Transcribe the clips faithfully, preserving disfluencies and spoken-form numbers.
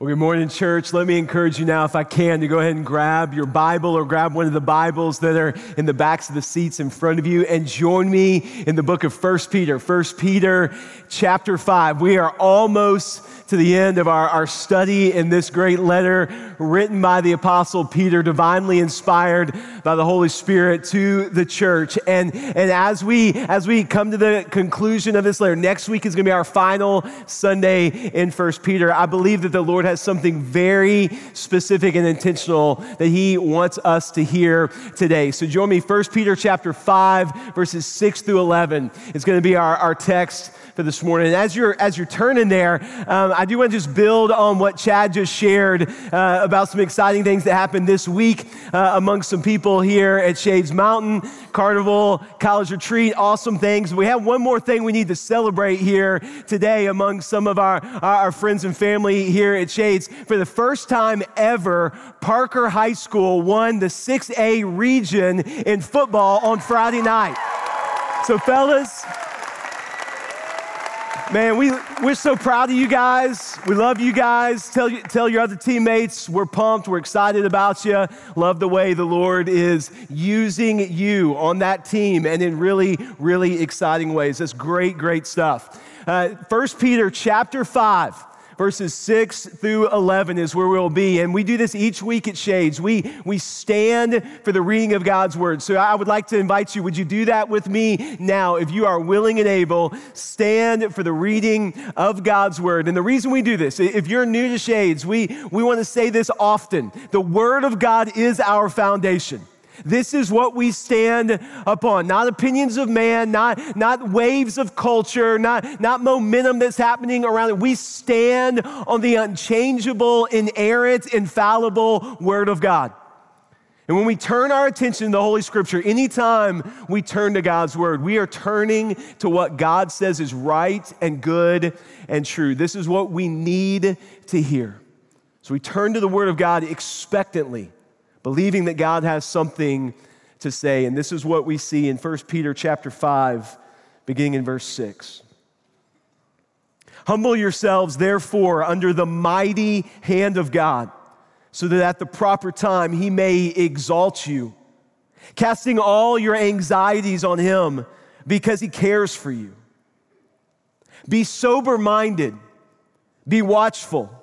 Well, good morning, church. Let me encourage you now, if I can, to go ahead and grab your Bible or grab one of the Bibles that are in the backs of the seats in front of you and join me in the book of First Peter. First Peter chapter five. We are almost to the end of our, our study in this great letter written by the Apostle Peter, divinely inspired by the Holy Spirit to the church. And, and as we as we come to the conclusion of this letter, next week is going to be our final Sunday in First Peter. I believe that the Lord has something very specific and intentional that he wants us to hear today. So join me, First Peter chapter five, verses six through eleven. It's going to be our, our text for this morning. And as you're, as you're turning there, um, I do want to just build on what Chad just shared uh, about some exciting things that happened this week uh, among some people here at Shades Mountain, Carnival, College Retreat, awesome things. We have one more thing we need to celebrate here today among some of our, our friends and family here at Shades. For the first time ever, Parker High School won the six A region in football on Friday night. So fellas, man, we, we're so proud of you guys. We love you guys. Tell you, tell your other teammates we're pumped. We're excited about you. Love the way the Lord is using you on that team and in really, really exciting ways. That's great, great stuff. Uh, First Peter chapter five. Verses six through eleven is where we'll be. And we do this each week at Shades. We we stand for the reading of God's word. So I would like to invite you, would you do that with me now? If you are willing and able, stand for the reading of God's word. And the reason we do this, if you're new to Shades, we, we want to say this often. The word of God is our foundation. This is what we stand upon, not opinions of man, not, not waves of culture, not, not momentum that's happening around it. We stand on the unchangeable, inerrant, infallible word of God. And when we turn our attention to the Holy Scripture, anytime we turn to God's word, we are turning to what God says is right and good and true. This is what we need to hear. So we turn to the word of God expectantly, believing that God has something to say. And this is what we see in First Peter chapter five, beginning in verse six. Humble yourselves, therefore, under the mighty hand of God, so that at the proper time he may exalt you, casting all your anxieties on him because he cares for you. Be sober-minded, be watchful.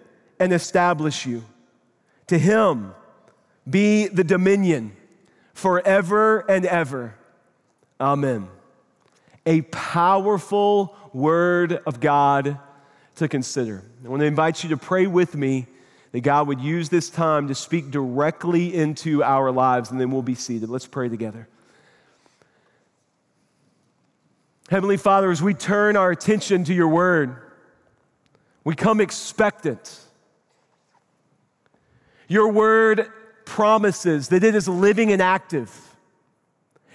and establish you. To him be the dominion forever and ever. Amen. A powerful word of God to consider. I want to invite you to pray with me that God would use this time to speak directly into our lives, and then we'll be seated. Let's pray together. Heavenly Father, as we turn our attention to your word, we come expectant. Your word promises that it is living and active.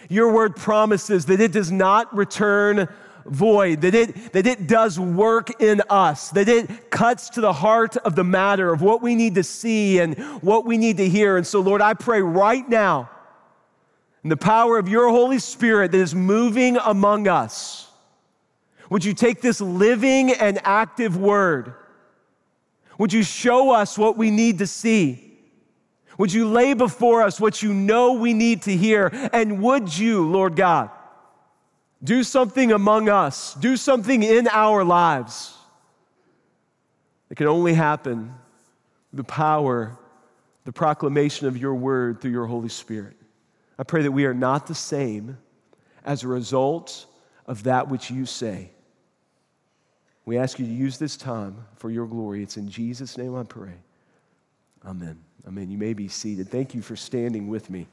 Your word promises that it does not return void, that it, that it does work in us, that it cuts to the heart of the matter of what we need to see and what we need to hear. And so, Lord, I pray right now in the power of your Holy Spirit that is moving among us, would you take this living and active word? Would you show us what we need to see? Would you lay before us what you know we need to hear? And would you, Lord God, do something among us, do something in our lives that can only happen through the power, the proclamation of your word through your Holy Spirit. I pray that we are not the same as a result of that which you say. We ask you to use this time for your glory. It's in Jesus' name I pray. Amen. Amen. You may be seated. Thank you for standing with me.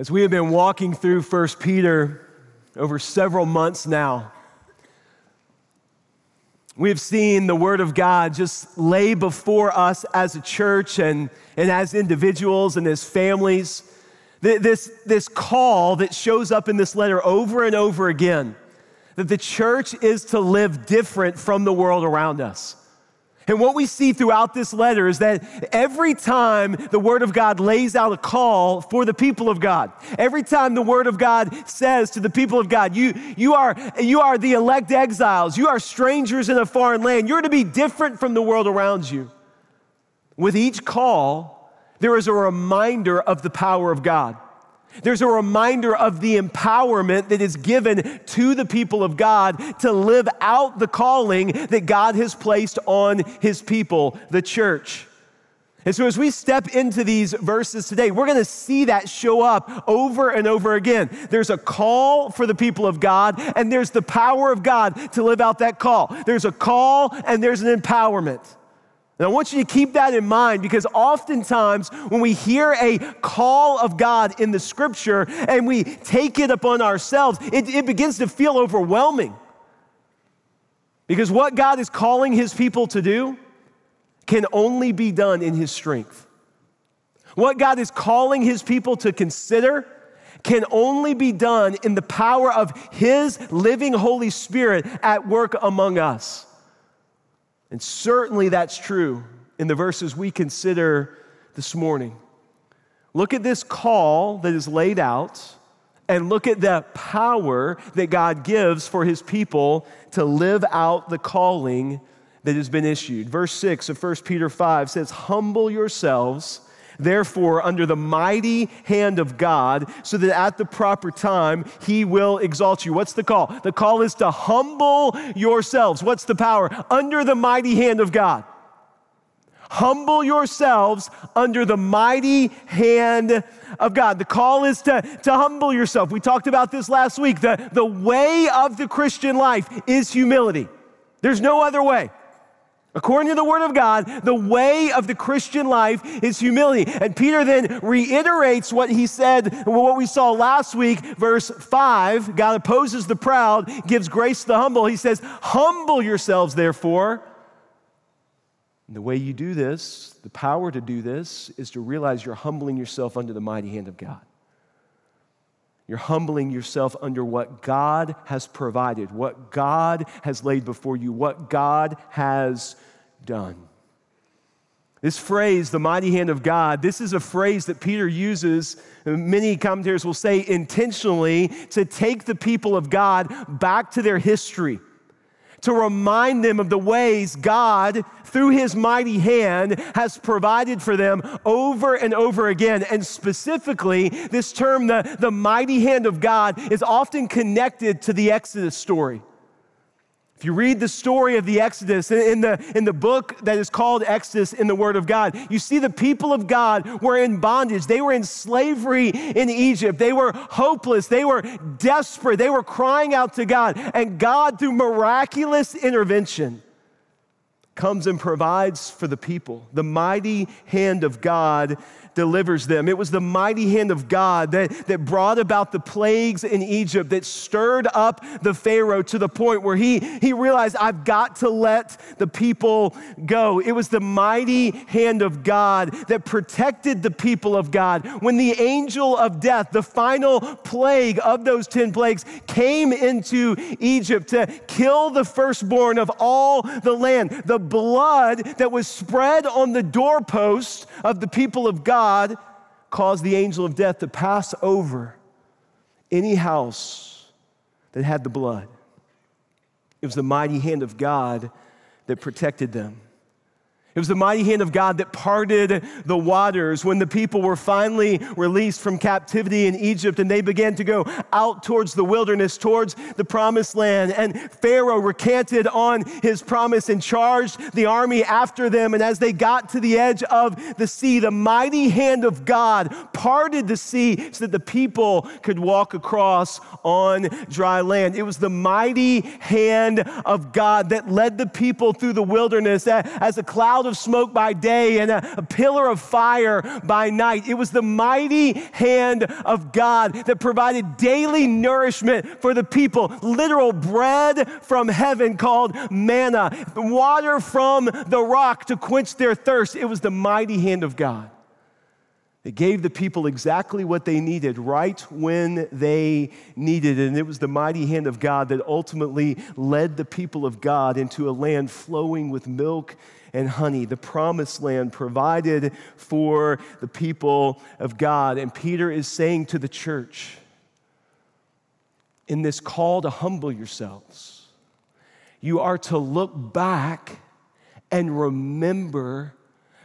As we have been walking through First Peter over several months now, we have seen the Word of God just lay before us as a church and, and as individuals and as families, this, this call that shows up in this letter over and over again, that the church is to live different from the world around us. And what we see throughout this letter is that every time the Word of God lays out a call for the people of God, every time the Word of God says to the people of God, you, you are, you are the elect exiles, you are strangers in a foreign land, you're to be different from the world around you. With each call, there is a reminder of the power of God. There's a reminder of the empowerment that is given to the people of God to live out the calling that God has placed on his people, the church. And so as we step into these verses today, we're going to see that show up over and over again. There's a call for the people of God, and there's the power of God to live out that call. There's a call, and there's an empowerment. And I want you to keep that in mind, because oftentimes when we hear a call of God in the scripture and we take it upon ourselves, it, it begins to feel overwhelming. Because what God is calling his people to do can only be done in his strength. What God is calling his people to consider can only be done in the power of his living Holy Spirit at work among us. And certainly that's true in the verses we consider this morning. Look at this call that is laid out, and look at the power that God gives for his people to live out the calling that has been issued. Verse six of First Peter five says, "Humble yourselves, therefore, under the mighty hand of God, so that at the proper time, he will exalt you." What's the call? The call is to humble yourselves. What's the power? Under the mighty hand of God. Humble yourselves under the mighty hand of God. The call is to, to humble yourself. We talked about this last week. The, the way of the Christian life is humility. There's no other way. According to the Word of God, the way of the Christian life is humility. And Peter then reiterates what he said, what we saw last week, verse five, God opposes the proud, gives grace to the humble. He says, "Humble yourselves, therefore." And the way you do this, the power to do this, is to realize you're humbling yourself under the mighty hand of God. You're humbling yourself under what God has provided, what God has laid before you, what God has done. This phrase, the mighty hand of God, this is a phrase that Peter uses, many commentators will say intentionally, to take the people of God back to their history, to remind them of the ways God, through his mighty hand, has provided for them over and over again. And specifically, this term, the, the mighty hand of God, is often connected to the Exodus story. If you read the story of the Exodus in the, in the book that is called Exodus in the Word of God, you see the people of God were in bondage. They were in slavery in Egypt. They were hopeless. They were desperate. They were crying out to God. And God, through miraculous intervention, comes and provides for the people. The mighty hand of God delivers them. It was the mighty hand of God that, that brought about the plagues in Egypt, that stirred up the Pharaoh to the point where he, he realized, I've got to let the people go. It was the mighty hand of God that protected the people of God. When the angel of death, the final plague of those ten plagues, came into Egypt to kill the firstborn of all the land, the blood that was spread on the doorpost of the people of God God caused the angel of death to pass over any house that had the blood. It was the mighty hand of God that protected them. It was the mighty hand of God that parted the waters when the people were finally released from captivity in Egypt, and they began to go out towards the wilderness, towards the promised land. And Pharaoh recanted on his promise and charged the army after them. And as they got to the edge of the sea, the mighty hand of God parted the sea so that the people could walk across on dry land. It was the mighty hand of God that led the people through the wilderness as a cloud cloud of smoke by day and a, a pillar of fire by night. It was the mighty hand of God that provided daily nourishment for the people, literal bread from heaven called manna, water from the rock to quench their thirst. It was the mighty hand of God. It gave the people exactly what they needed right when they needed it. And it was the mighty hand of God that ultimately led the people of God into a land flowing with milk and honey, the promised land provided for the people of God. And Peter is saying to the church, in this call to humble yourselves, you are to look back and remember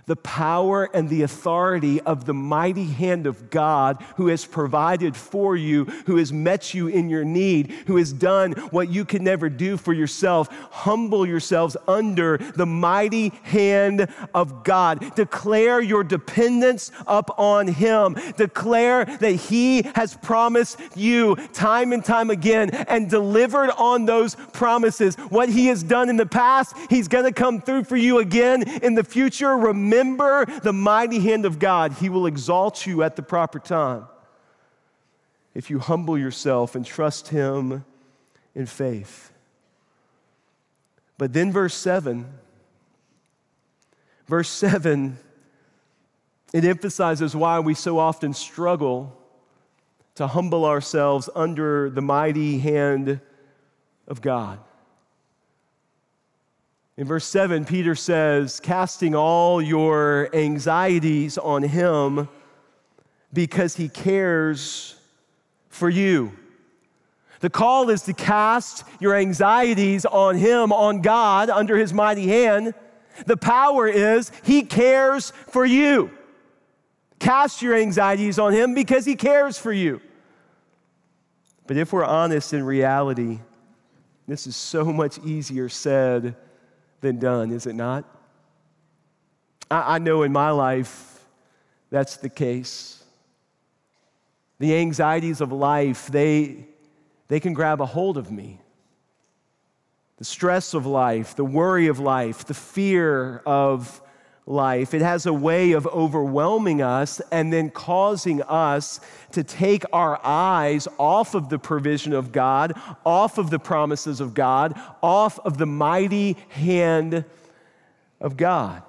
the power and the authority of the mighty hand of God who has provided for you, who has met you in your need, who has done what you can never do for yourself. Humble yourselves under the mighty hand of God. Declare your dependence upon Him. Declare that He has promised you time and time again and delivered on those promises. What He has done in the past, He's going to come through for you again in the future. Remember Remember the mighty hand of God. He will exalt you at the proper time if you humble yourself and trust Him in faith. But then verse seven, verse seven, it emphasizes why we so often struggle to humble ourselves under the mighty hand of God. In verse seven, Peter says, casting all your anxieties on Him because He cares for you. The call is to cast your anxieties on Him, on God, under His mighty hand. The power is He cares for you. Cast your anxieties on Him because He cares for you. But if we're honest, in reality, this is so much easier said than done, is it not? I, I know in my life that's the case. The anxieties of life, they, they can grab a hold of me. The stress of life, the worry of life, the fear of life, it has a way of overwhelming us and then causing us to take our eyes off of the provision of God, off of the promises of God, off of the mighty hand of God.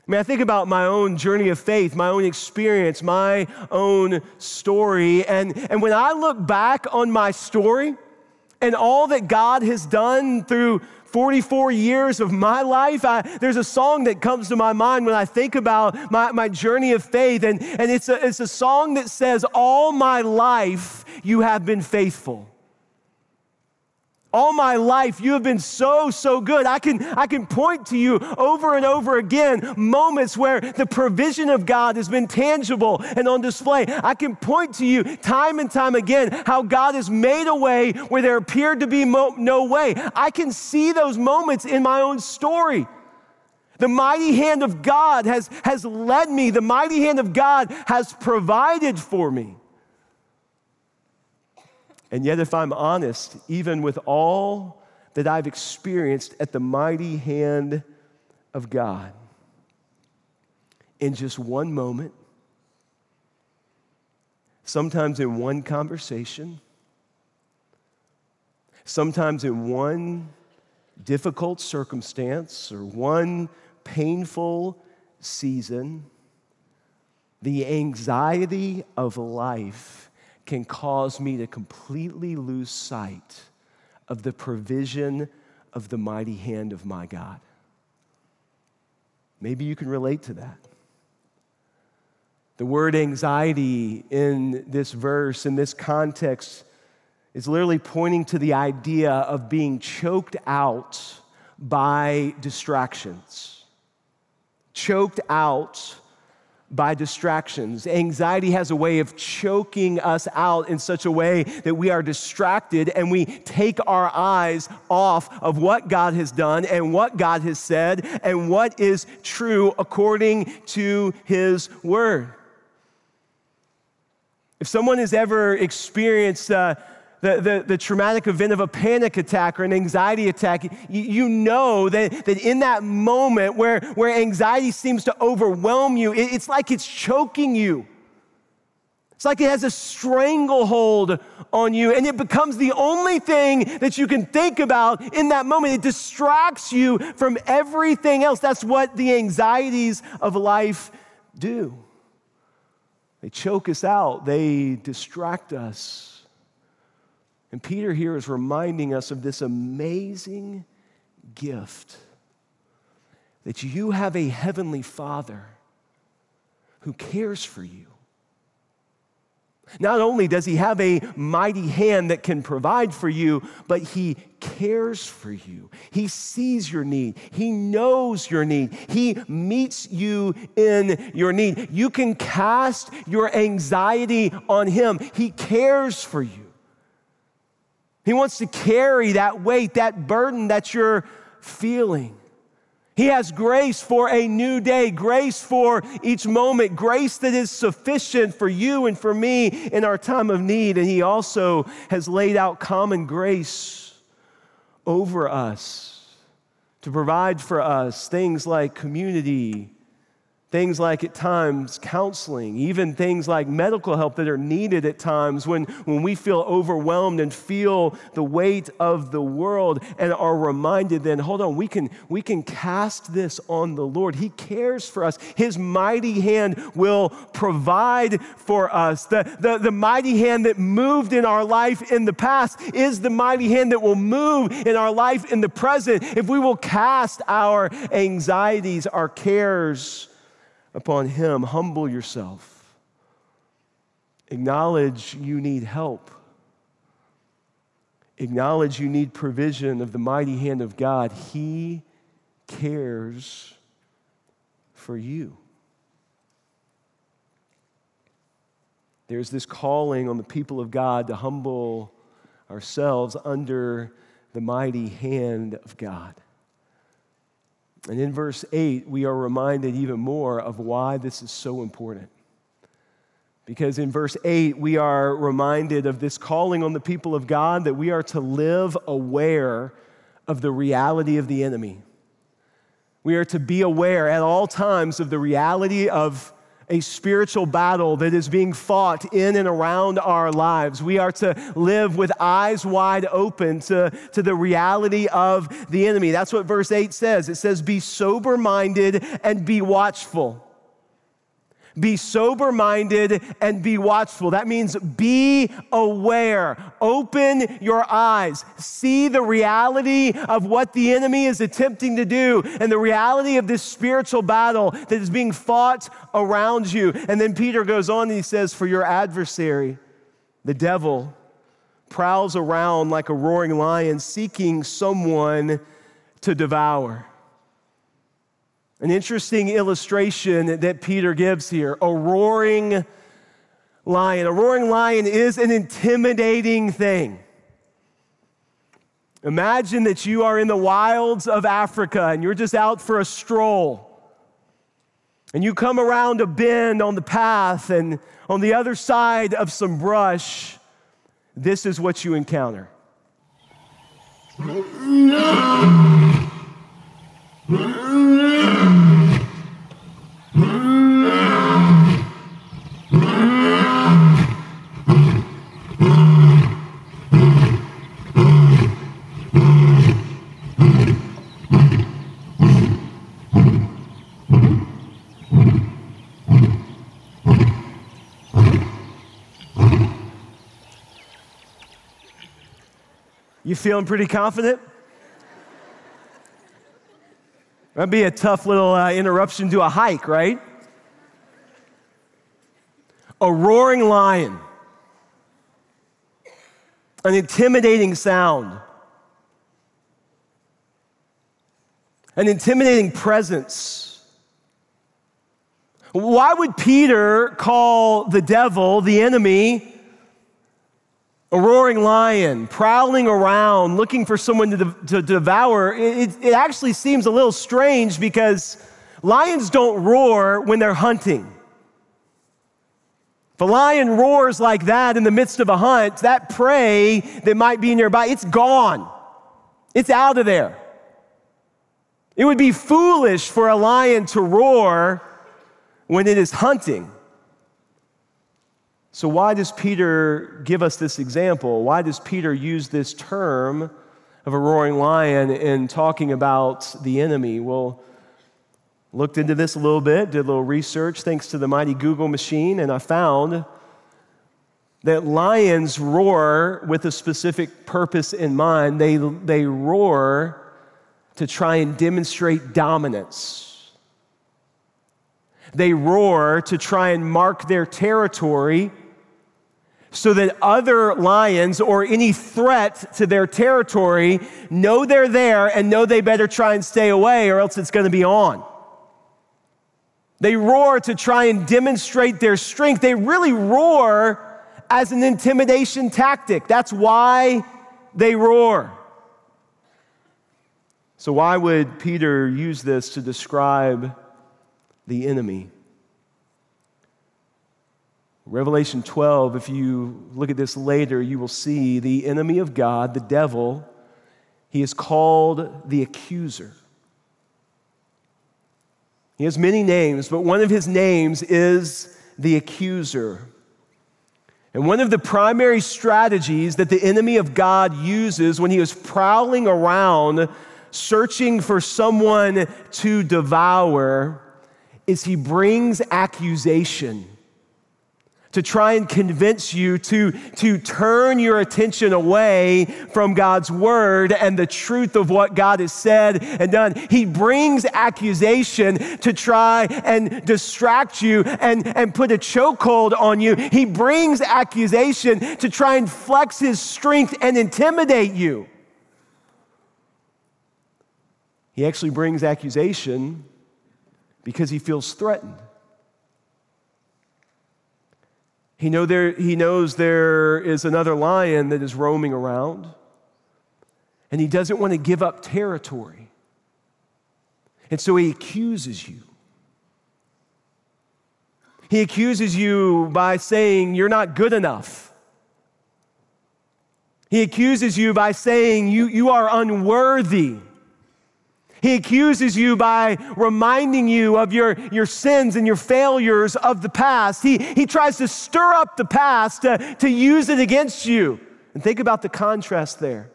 I mean, I think about my own journey of faith, my own experience, my own story. And, and when I look back on my story and all that God has done through forty-four years of my life, I, there's a song that comes to my mind when I think about my, my journey of faith, and, and it's, a, it's a song that says, all my life you have been faithful. All my life, you have been so, so good. I can, I can point to you over and over again, moments where the provision of God has been tangible and on display. I can point to you time and time again how God has made a way where there appeared to be mo- no way. I can see those moments in my own story. The mighty hand of God has, has led me. The mighty hand of God has provided for me. And yet, if I'm honest, even with all that I've experienced at the mighty hand of God, in just one moment, sometimes in one conversation, sometimes in one difficult circumstance or one painful season, the anxiety of life can cause me to completely lose sight of the provision of the mighty hand of my God. Maybe you can relate to that. The word anxiety in this verse, in this context, is literally pointing to the idea of being choked out by distractions. Choked out by distractions. Anxiety has a way of choking us out in such a way that we are distracted and we take our eyes off of what God has done and what God has said and what is true according to His word. If someone has ever experienced uh, the, the, the traumatic event of a panic attack or an anxiety attack, you, you know that, that in that moment where, where anxiety seems to overwhelm you, it, it's like it's choking you. It's like it has a stranglehold on you, and it becomes the only thing that you can think about in that moment. It distracts you from everything else. That's what the anxieties of life do. They choke us out. They distract us. And Peter here is reminding us of this amazing gift that you have a heavenly Father who cares for you. Not only does he have a mighty hand that can provide for you, but he cares for you. He sees your need. He knows your need. He meets you in your need. You can cast your anxiety on him. He cares for you. He wants to carry that weight, that burden that you're feeling. He has grace for a new day, grace for each moment, grace that is sufficient for you and for me in our time of need. And he also has laid out common grace over us to provide for us things like community, things like at times counseling, even things like medical help that are needed at times when, when we feel overwhelmed and feel the weight of the world and are reminded then, hold on, we can, we can cast this on the Lord. He cares for us. His mighty hand will provide for us. The, the, the mighty hand that moved in our life in the past is the mighty hand that will move in our life in the present if we will cast our anxieties, our cares upon him. Humble yourself. Acknowledge you need help. Acknowledge you need provision of the mighty hand of God. He cares for you. There's this calling on the people of God to humble ourselves under the mighty hand of God. And in verse eight, we are reminded even more of why this is so important. Because in verse eight, we are reminded of this calling on the people of God that we are to live aware of the reality of the enemy. We are to be aware at all times of the reality of a spiritual battle that is being fought in and around our lives. We are to live with eyes wide open to, to the reality of the enemy. That's what verse eight says. It says, be sober-minded and be watchful. Be sober-minded and be watchful. That means be aware. Open your eyes. See the reality of what the enemy is attempting to do and the reality of this spiritual battle that is being fought around you. And then Peter goes on and he says, for your adversary, the devil, prowls around like a roaring lion seeking someone to devour. An interesting illustration that Peter gives here, a roaring lion. A roaring lion is an intimidating thing. Imagine that you are in the wilds of Africa and you're just out for a stroll. And you come around a bend on the path, and on the other side of some brush, this is what you encounter. You feeling pretty confident? That'd be a tough little uh, interruption to a hike, right? A roaring lion. An intimidating sound. An intimidating presence. Why would Peter call the devil, the enemy, a roaring lion prowling around looking for someone to, de- to devour? It, it actually seems a little strange because lions don't roar when they're hunting. If a lion roars like that in the midst of a hunt, that prey that might be nearby, it's gone. It's out of there. It would be foolish for a lion to roar when it is hunting. So why does Peter give us this example? Why does Peter use this term of a roaring lion in talking about the enemy? Well, looked into this a little bit, did a little research, thanks to the mighty Google machine, and I found that lions roar with a specific purpose in mind. They, they roar to try and demonstrate dominance. They roar to try and mark their territory so that other lions or any threat to their territory know they're there and know they better try and stay away or else it's going to be on. They roar to try and demonstrate their strength. They really roar as an intimidation tactic. That's why they roar. So why would Peter use this to describe the enemy? Revelation twelve, if you look at this later, you will see the enemy of God, the devil, he is called the accuser. He has many names, but one of his names is the accuser. And one of the primary strategies that the enemy of God uses when he is prowling around, searching for someone to devour, is he brings accusation to try and convince you to, to turn your attention away from God's word and the truth of what God has said and done. He brings accusation to try and distract you and, and put a chokehold on you. He brings accusation to try and flex his strength and intimidate you. He actually brings accusation because he feels threatened. He, know there, he knows there is another lion that is roaming around, and he doesn't want to give up territory. And so he accuses you. He accuses you by saying you're not good enough. He accuses you by saying you, you are unworthy. He accuses you by reminding you of your, your sins and your failures of the past. He, he tries to stir up the past to, to use it against you. And think about the contrast there.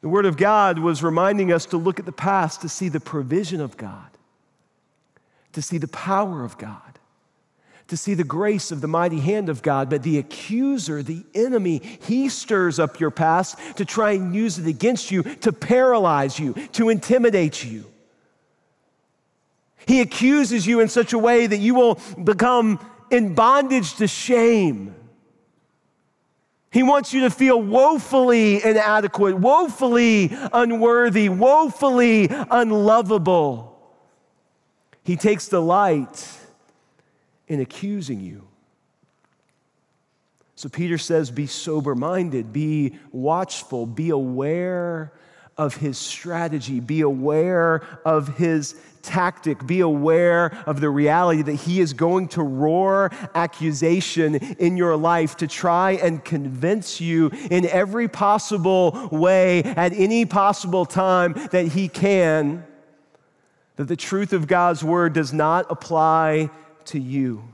The Word of God was reminding us to look at the past to see the provision of God, to see the power of God, to see the grace of the mighty hand of God. But the accuser, the enemy, he stirs up your past to try and use it against you, to paralyze you, to intimidate you. He accuses you in such a way that you will become in bondage to shame. He wants you to feel woefully inadequate, woefully unworthy, woefully unlovable. He takes delight in accusing you. So Peter says, be sober-minded, be watchful, be aware of his strategy, be aware of his tactic, be aware of the reality that he is going to roar accusation in your life to try and convince you in every possible way at any possible time that he can, that the truth of God's word does not apply to you,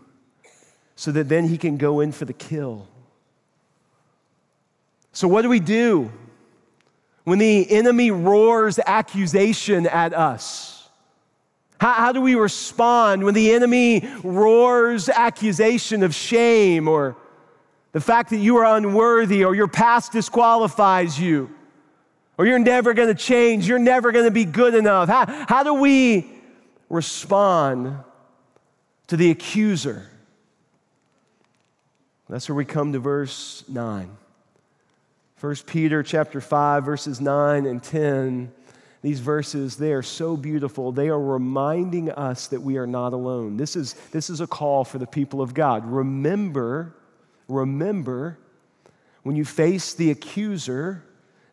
so that then he can go in for the kill. So what do we do when the enemy roars accusation at us? How, how do we respond when the enemy roars accusation of shame or the fact that you are unworthy or your past disqualifies you or you're never going to change, you're never going to be good enough? How, how do we respond to the accuser? That's where we come to verse nine. First Peter chapter five, verses nine and ten. These verses, they are so beautiful. They are reminding us that we are not alone. This is, this is a call for the people of God. Remember, remember, when you face the accuser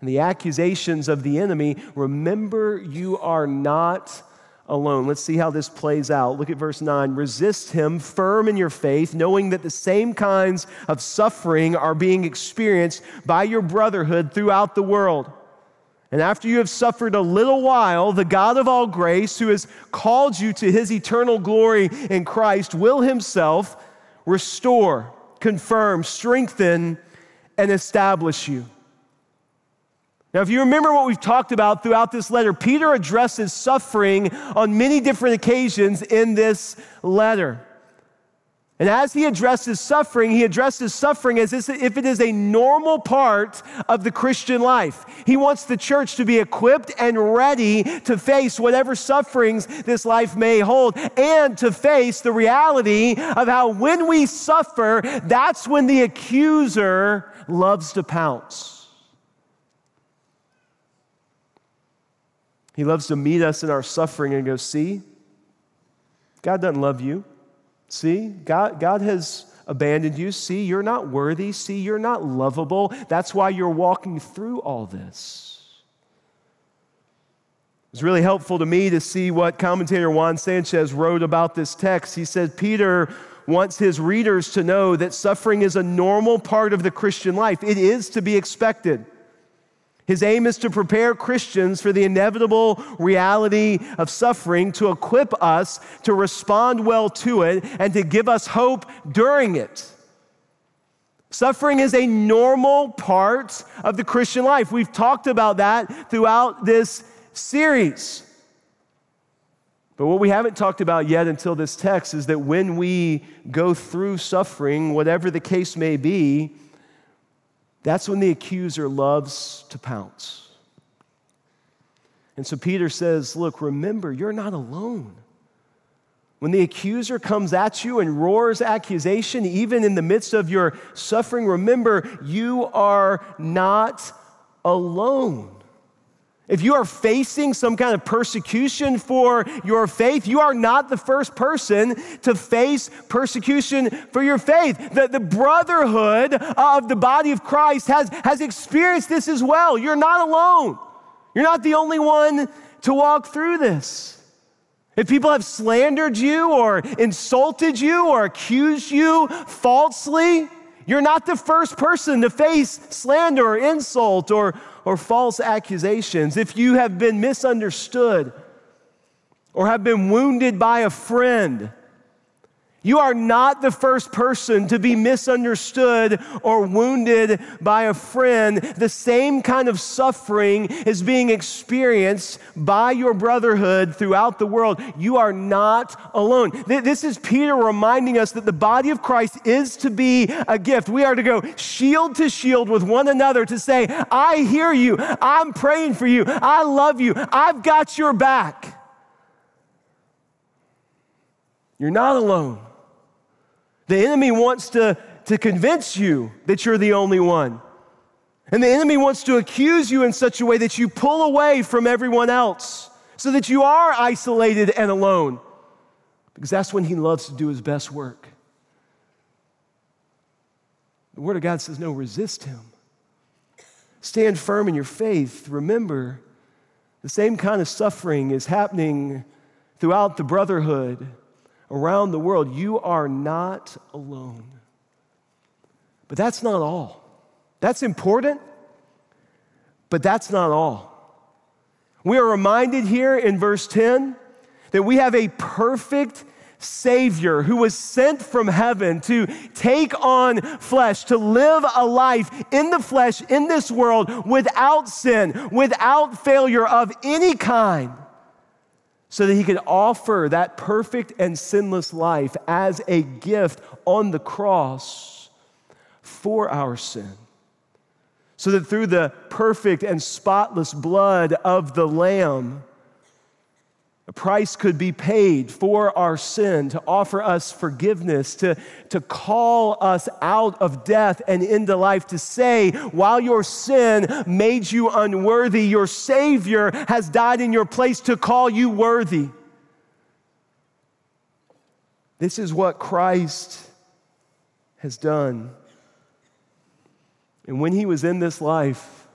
and the accusations of the enemy, remember you are not alone. Let's see how this plays out. Look at verse nine. Resist him firm in your faith, knowing that the same kinds of suffering are being experienced by your brotherhood throughout the world. And after you have suffered a little while, the God of all grace, who has called you to his eternal glory in Christ, will himself restore, confirm, strengthen, and establish you. Now, if you remember what we've talked about throughout this letter, Peter addresses suffering on many different occasions in this letter. And as he addresses suffering, he addresses suffering as if it is a normal part of the Christian life. He wants the church to be equipped and ready to face whatever sufferings this life may hold, and to face the reality of how when we suffer, that's when the accuser loves to pounce. He loves to meet us in our suffering and go, see, God doesn't love you. See, God, God has abandoned you. See, you're not worthy. See, you're not lovable. That's why you're walking through all this. It's really helpful to me to see what commentator Juan Sanchez wrote about this text. He said, Peter wants his readers to know that suffering is a normal part of the Christian life. It is to be expected. His aim is to prepare Christians for the inevitable reality of suffering, to equip us to respond well to it, and to give us hope during it. Suffering is a normal part of the Christian life. We've talked about that throughout this series. But what we haven't talked about yet until this text is that when we go through suffering, whatever the case may be, that's when the accuser loves to pounce. And so Peter says, look, remember, you're not alone. When the accuser comes at you and roars accusation, even in the midst of your suffering, remember, you are not alone. If you are facing some kind of persecution for your faith, you are not the first person to face persecution for your faith. The, the brotherhood of the body of Christ has, has experienced this as well. You're not alone. You're not the only one to walk through this. If people have slandered you or insulted you or accused you falsely, you're not the first person to face slander or insult or, or false accusations. If you have been misunderstood or have been wounded by a friend, you are not the first person to be misunderstood or wounded by a friend. The same kind of suffering is being experienced by your brotherhood throughout the world. You are not alone. This is Peter reminding us that the body of Christ is to be a gift. We are to go shield to shield with one another to say, I hear you. I'm praying for you. I love you. I've got your back. You're not alone. The enemy wants to, to convince you that you're the only one. And the enemy wants to accuse you in such a way that you pull away from everyone else so that you are isolated and alone, because that's when he loves to do his best work. The Word of God says, no, resist him. Stand firm in your faith. Remember, the same kind of suffering is happening throughout the brotherhood around the world. You are not alone. But that's not all. That's important, but that's not all. We are reminded here in verse ten that we have a perfect Savior who was sent from heaven to take on flesh, to live a life in the flesh, in this world, without sin, without failure of any kind, so that he could offer that perfect and sinless life as a gift on the cross for our sin. So that through the perfect and spotless blood of the Lamb, a price could be paid for our sin to offer us forgiveness, to, to call us out of death and into life, to say, while your sin made you unworthy, your Savior has died in your place to call you worthy. This is what Christ has done. And when he was in this life,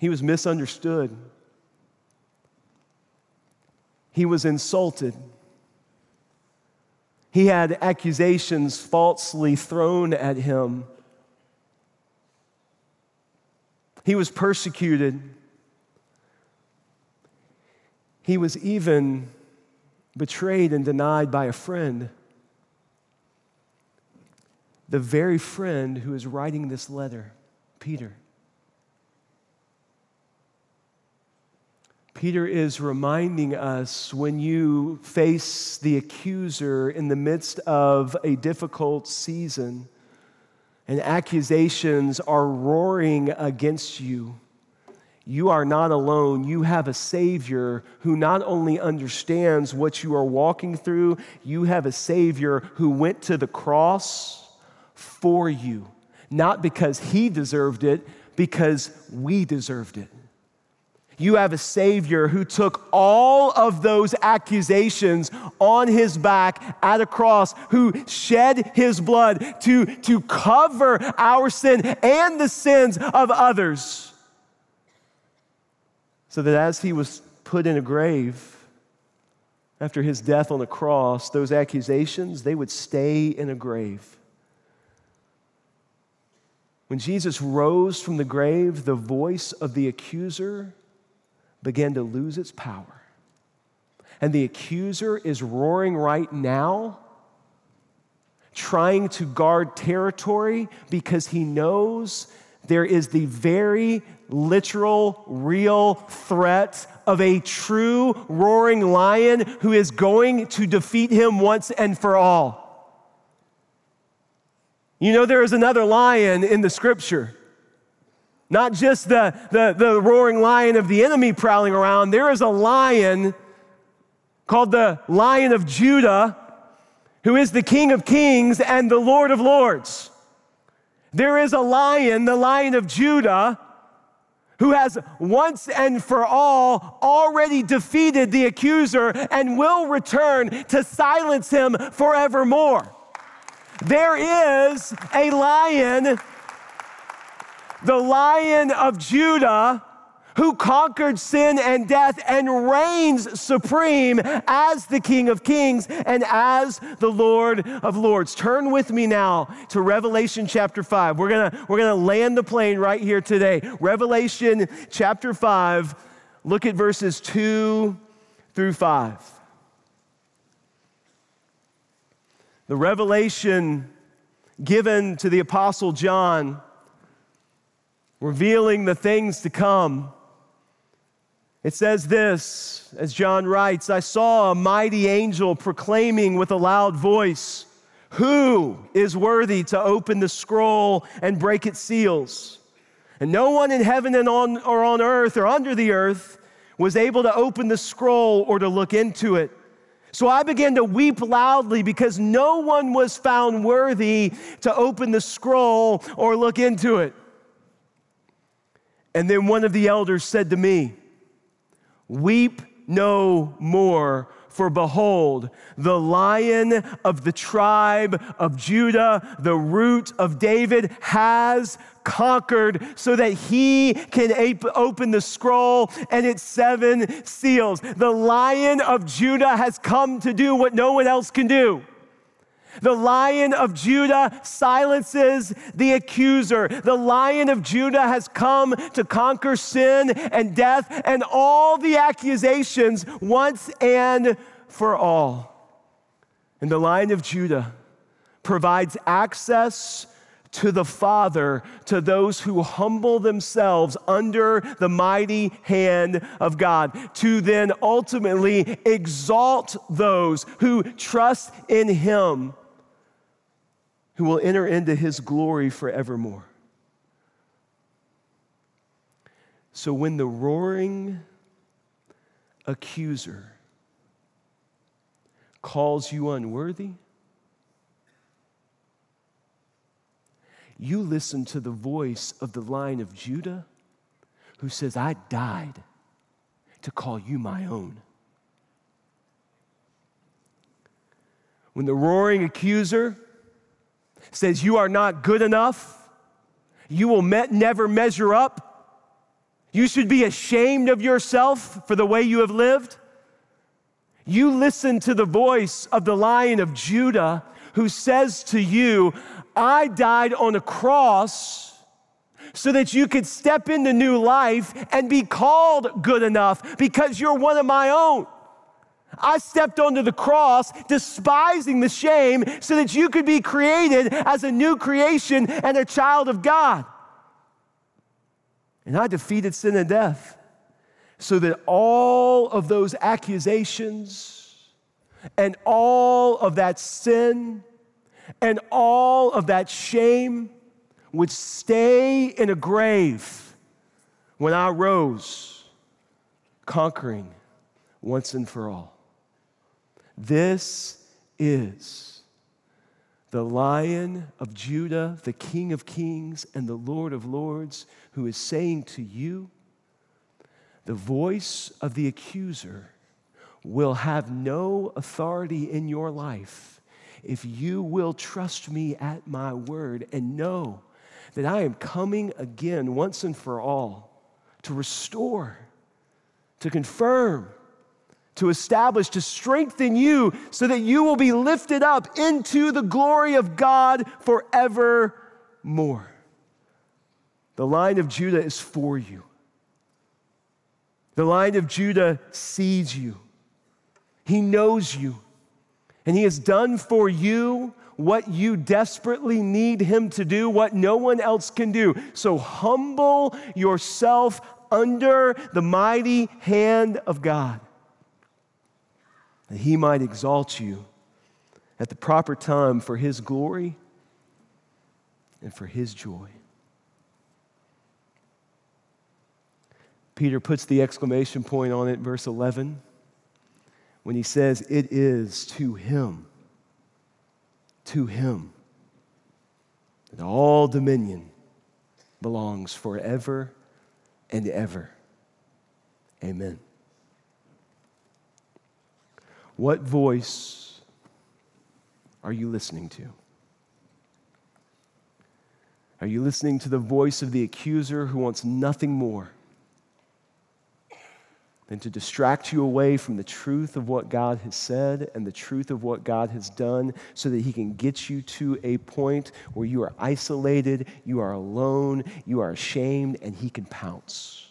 he was misunderstood. He was insulted. He had accusations falsely thrown at him. He was persecuted. He was even betrayed and denied by a friend, the very friend who is writing this letter, Peter. Peter is reminding us, when you face the accuser in the midst of a difficult season and accusations are roaring against you, you are not alone. You have a Savior who not only understands what you are walking through, you have a Savior who went to the cross for you, not because he deserved it, because we deserved it. You have a Savior who took all of those accusations on his back at a cross, who shed his blood to, to cover our sin and the sins of others, so that as he was put in a grave after his death on the cross, those accusations, they would stay in a grave. When Jesus rose from the grave, the voice of the accuser began to lose its power. And the accuser is roaring right now, trying to guard territory, because he knows there is the very literal, real threat of a true roaring lion who is going to defeat him once and for all. You know, there is another lion in the scripture. Not just the, the, the roaring lion of the enemy prowling around. There is a lion called the Lion of Judah, who is the King of Kings and the Lord of Lords. There is a lion, the Lion of Judah, who has once and for all already defeated the accuser and will return to silence him forevermore. There is a lion, the Lion of Judah, who conquered sin and death and reigns supreme as the King of Kings and as the Lord of Lords. Turn with me now to Revelation chapter five. We're gonna, we're gonna land the plane right here today. Revelation chapter five, look at verses two through five. The revelation given to the Apostle John, revealing the things to come. It says this, as John writes, "I saw a mighty angel proclaiming with a loud voice, 'Who is worthy to open the scroll and break its seals?' And no one in heaven and on, or on earth or under the earth was able to open the scroll or to look into it. So I began to weep loudly because no one was found worthy to open the scroll or look into it. And then one of the elders said to me, 'Weep no more, for behold, the Lion of the tribe of Judah, the Root of David, has conquered, so that he can open the scroll and its seven seals.'" The Lion of Judah has come to do what no one else can do. The Lion of Judah silences the accuser. The Lion of Judah has come to conquer sin and death and all the accusations once and for all. And the Lion of Judah provides access to the Father, to those who humble themselves under the mighty hand of God, to then ultimately exalt those who trust in him, who will enter into his glory forevermore. So when the roaring accuser calls you unworthy, you listen to the voice of the Lion of Judah, who says, "I died to call you my own." When the roaring accuser says you are not good enough, you will met, never measure up, you should be ashamed of yourself for the way you have lived, You listen to the voice of the Lion of Judah who says to you, I died on a cross so that you could step into new life and be called good enough because you're one of my own. I stepped onto the cross, despising the shame, so that you could be created as a new creation and a child of God. And I defeated sin and death so that all of those accusations and all of that sin and all of that shame would stay in a grave when I rose, conquering once and for all. This is the Lion of Judah, the King of Kings and the Lord of Lords, who is saying to you, the voice of the accuser will have no authority in your life if you will trust me at my word and know that I am coming again once and for all to restore, to confirm, to establish, to strengthen you so that you will be lifted up into the glory of God forevermore. The Lion of Judah is for you. The Lion of Judah sees you. He knows you. And he has done for you what you desperately need him to do, what no one else can do. So humble yourself under the mighty hand of God, that he might exalt you at the proper time for his glory and for his joy. Peter puts the exclamation point on it in verse eleven when he says, it is to him, to him, that all dominion belongs forever and ever. Amen. What voice are you listening to? Are you listening to the voice of the accuser who wants nothing more than to distract you away from the truth of what God has said and the truth of what God has done so that he can get you to a point where you are isolated, you are alone, you are ashamed, and he can pounce?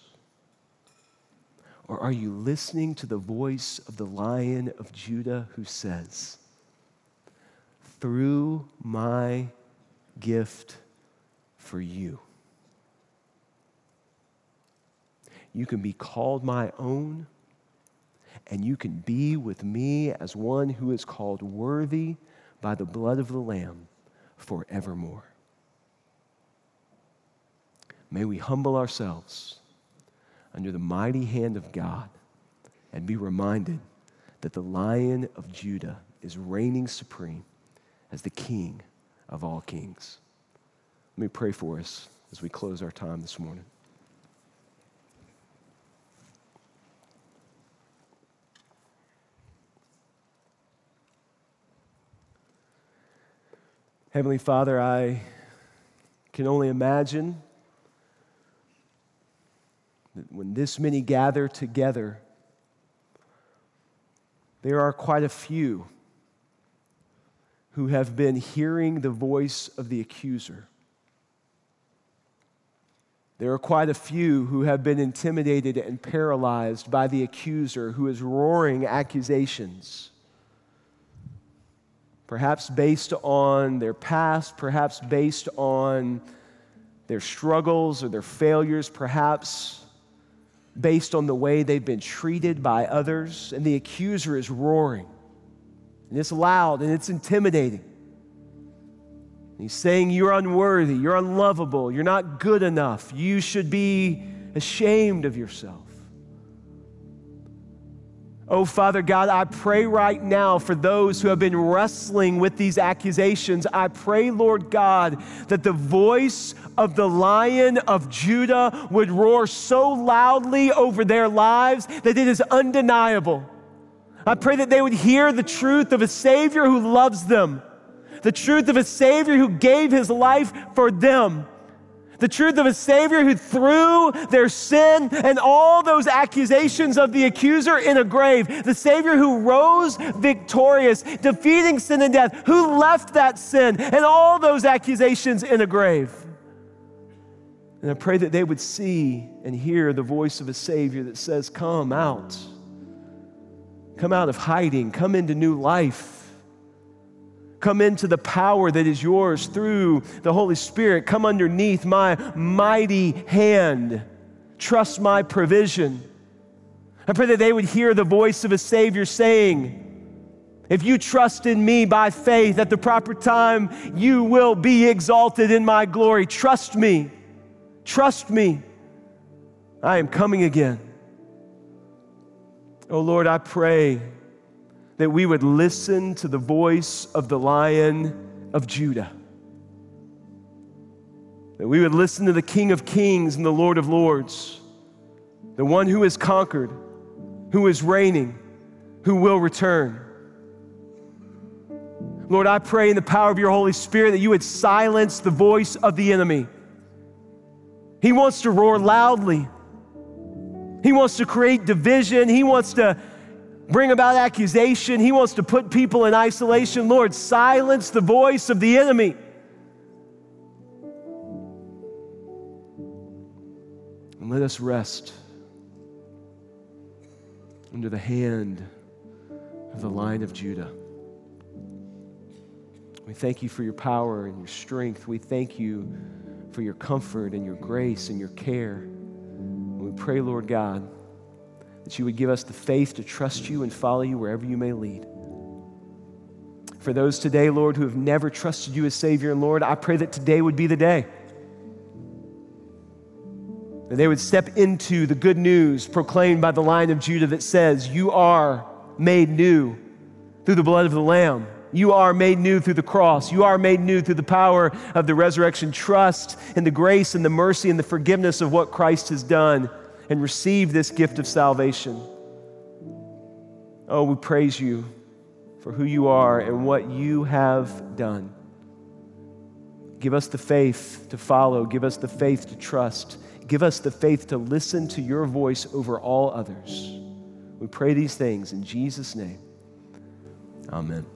Or are you listening to the voice of the Lion of Judah who says, through my gift for you, you can be called my own, and you can be with me as one who is called worthy by the blood of the Lamb forevermore. May we humble ourselves under the mighty hand of God and be reminded that the Lion of Judah is reigning supreme as the King of all kings. Let me pray for us as we close our time this morning. Heavenly Father, I can only imagine that when this many gather together, there are quite a few who have been hearing the voice of the accuser. There are quite a few who have been intimidated and paralyzed by the accuser who is roaring accusations, perhaps based on their past, perhaps based on their struggles or their failures, perhaps based on the way they've been treated by others, and the accuser is roaring, and it's loud, and it's intimidating. And he's saying, you're unworthy, you're unlovable, you're not good enough, you should be ashamed of yourself. Oh, Father God, I pray right now for those who have been wrestling with these accusations. I pray, Lord God, that the voice of the Lion of Judah would roar so loudly over their lives that it is undeniable. I pray that they would hear the truth of a Savior who loves them, the truth of a Savior who gave his life for them, The truth of a Savior who threw their sin and all those accusations of the accuser in a grave. The Savior who rose victorious, defeating sin and death, who left that sin and all those accusations in a grave. And I pray that they would see and hear the voice of a Savior that says, come out. Come out of hiding. Come into new life. Come into the power that is yours through the Holy Spirit. Come underneath my mighty hand. Trust my provision. I pray that they would hear the voice of a Savior saying, if you trust in me by faith at the proper time, you will be exalted in my glory. Trust me. Trust me. I am coming again. Oh Lord, I pray that we would listen to the voice of the Lion of Judah. That we would listen to the King of Kings and the Lord of Lords, the one who is conquered, who is reigning, who will return. Lord, I pray in the power of your Holy Spirit that you would silence the voice of the enemy. He wants to roar loudly. He wants to create division. He wants to bring about accusation. He wants to put people in isolation. Lord, silence the voice of the enemy. And let us rest under the hand of the Lion of Judah. We thank you for your power and your strength. We thank you for your comfort and your grace and your care. And we pray, Lord God, that you would give us the faith to trust you and follow you wherever you may lead. For those today, Lord, who have never trusted you as Savior and Lord, I pray that today would be the day. That they would step into the good news proclaimed by the Lion of Judah that says, you are made new through the blood of the Lamb. You are made new through the cross. You are made new through the power of the resurrection. Trust in the grace and the mercy and the forgiveness of what Christ has done, and receive this gift of salvation. Oh, we praise you for who you are and what you have done. Give us the faith to follow. Give us the faith to trust. Give us the faith to listen to your voice over all others. We pray these things in Jesus' name. Amen.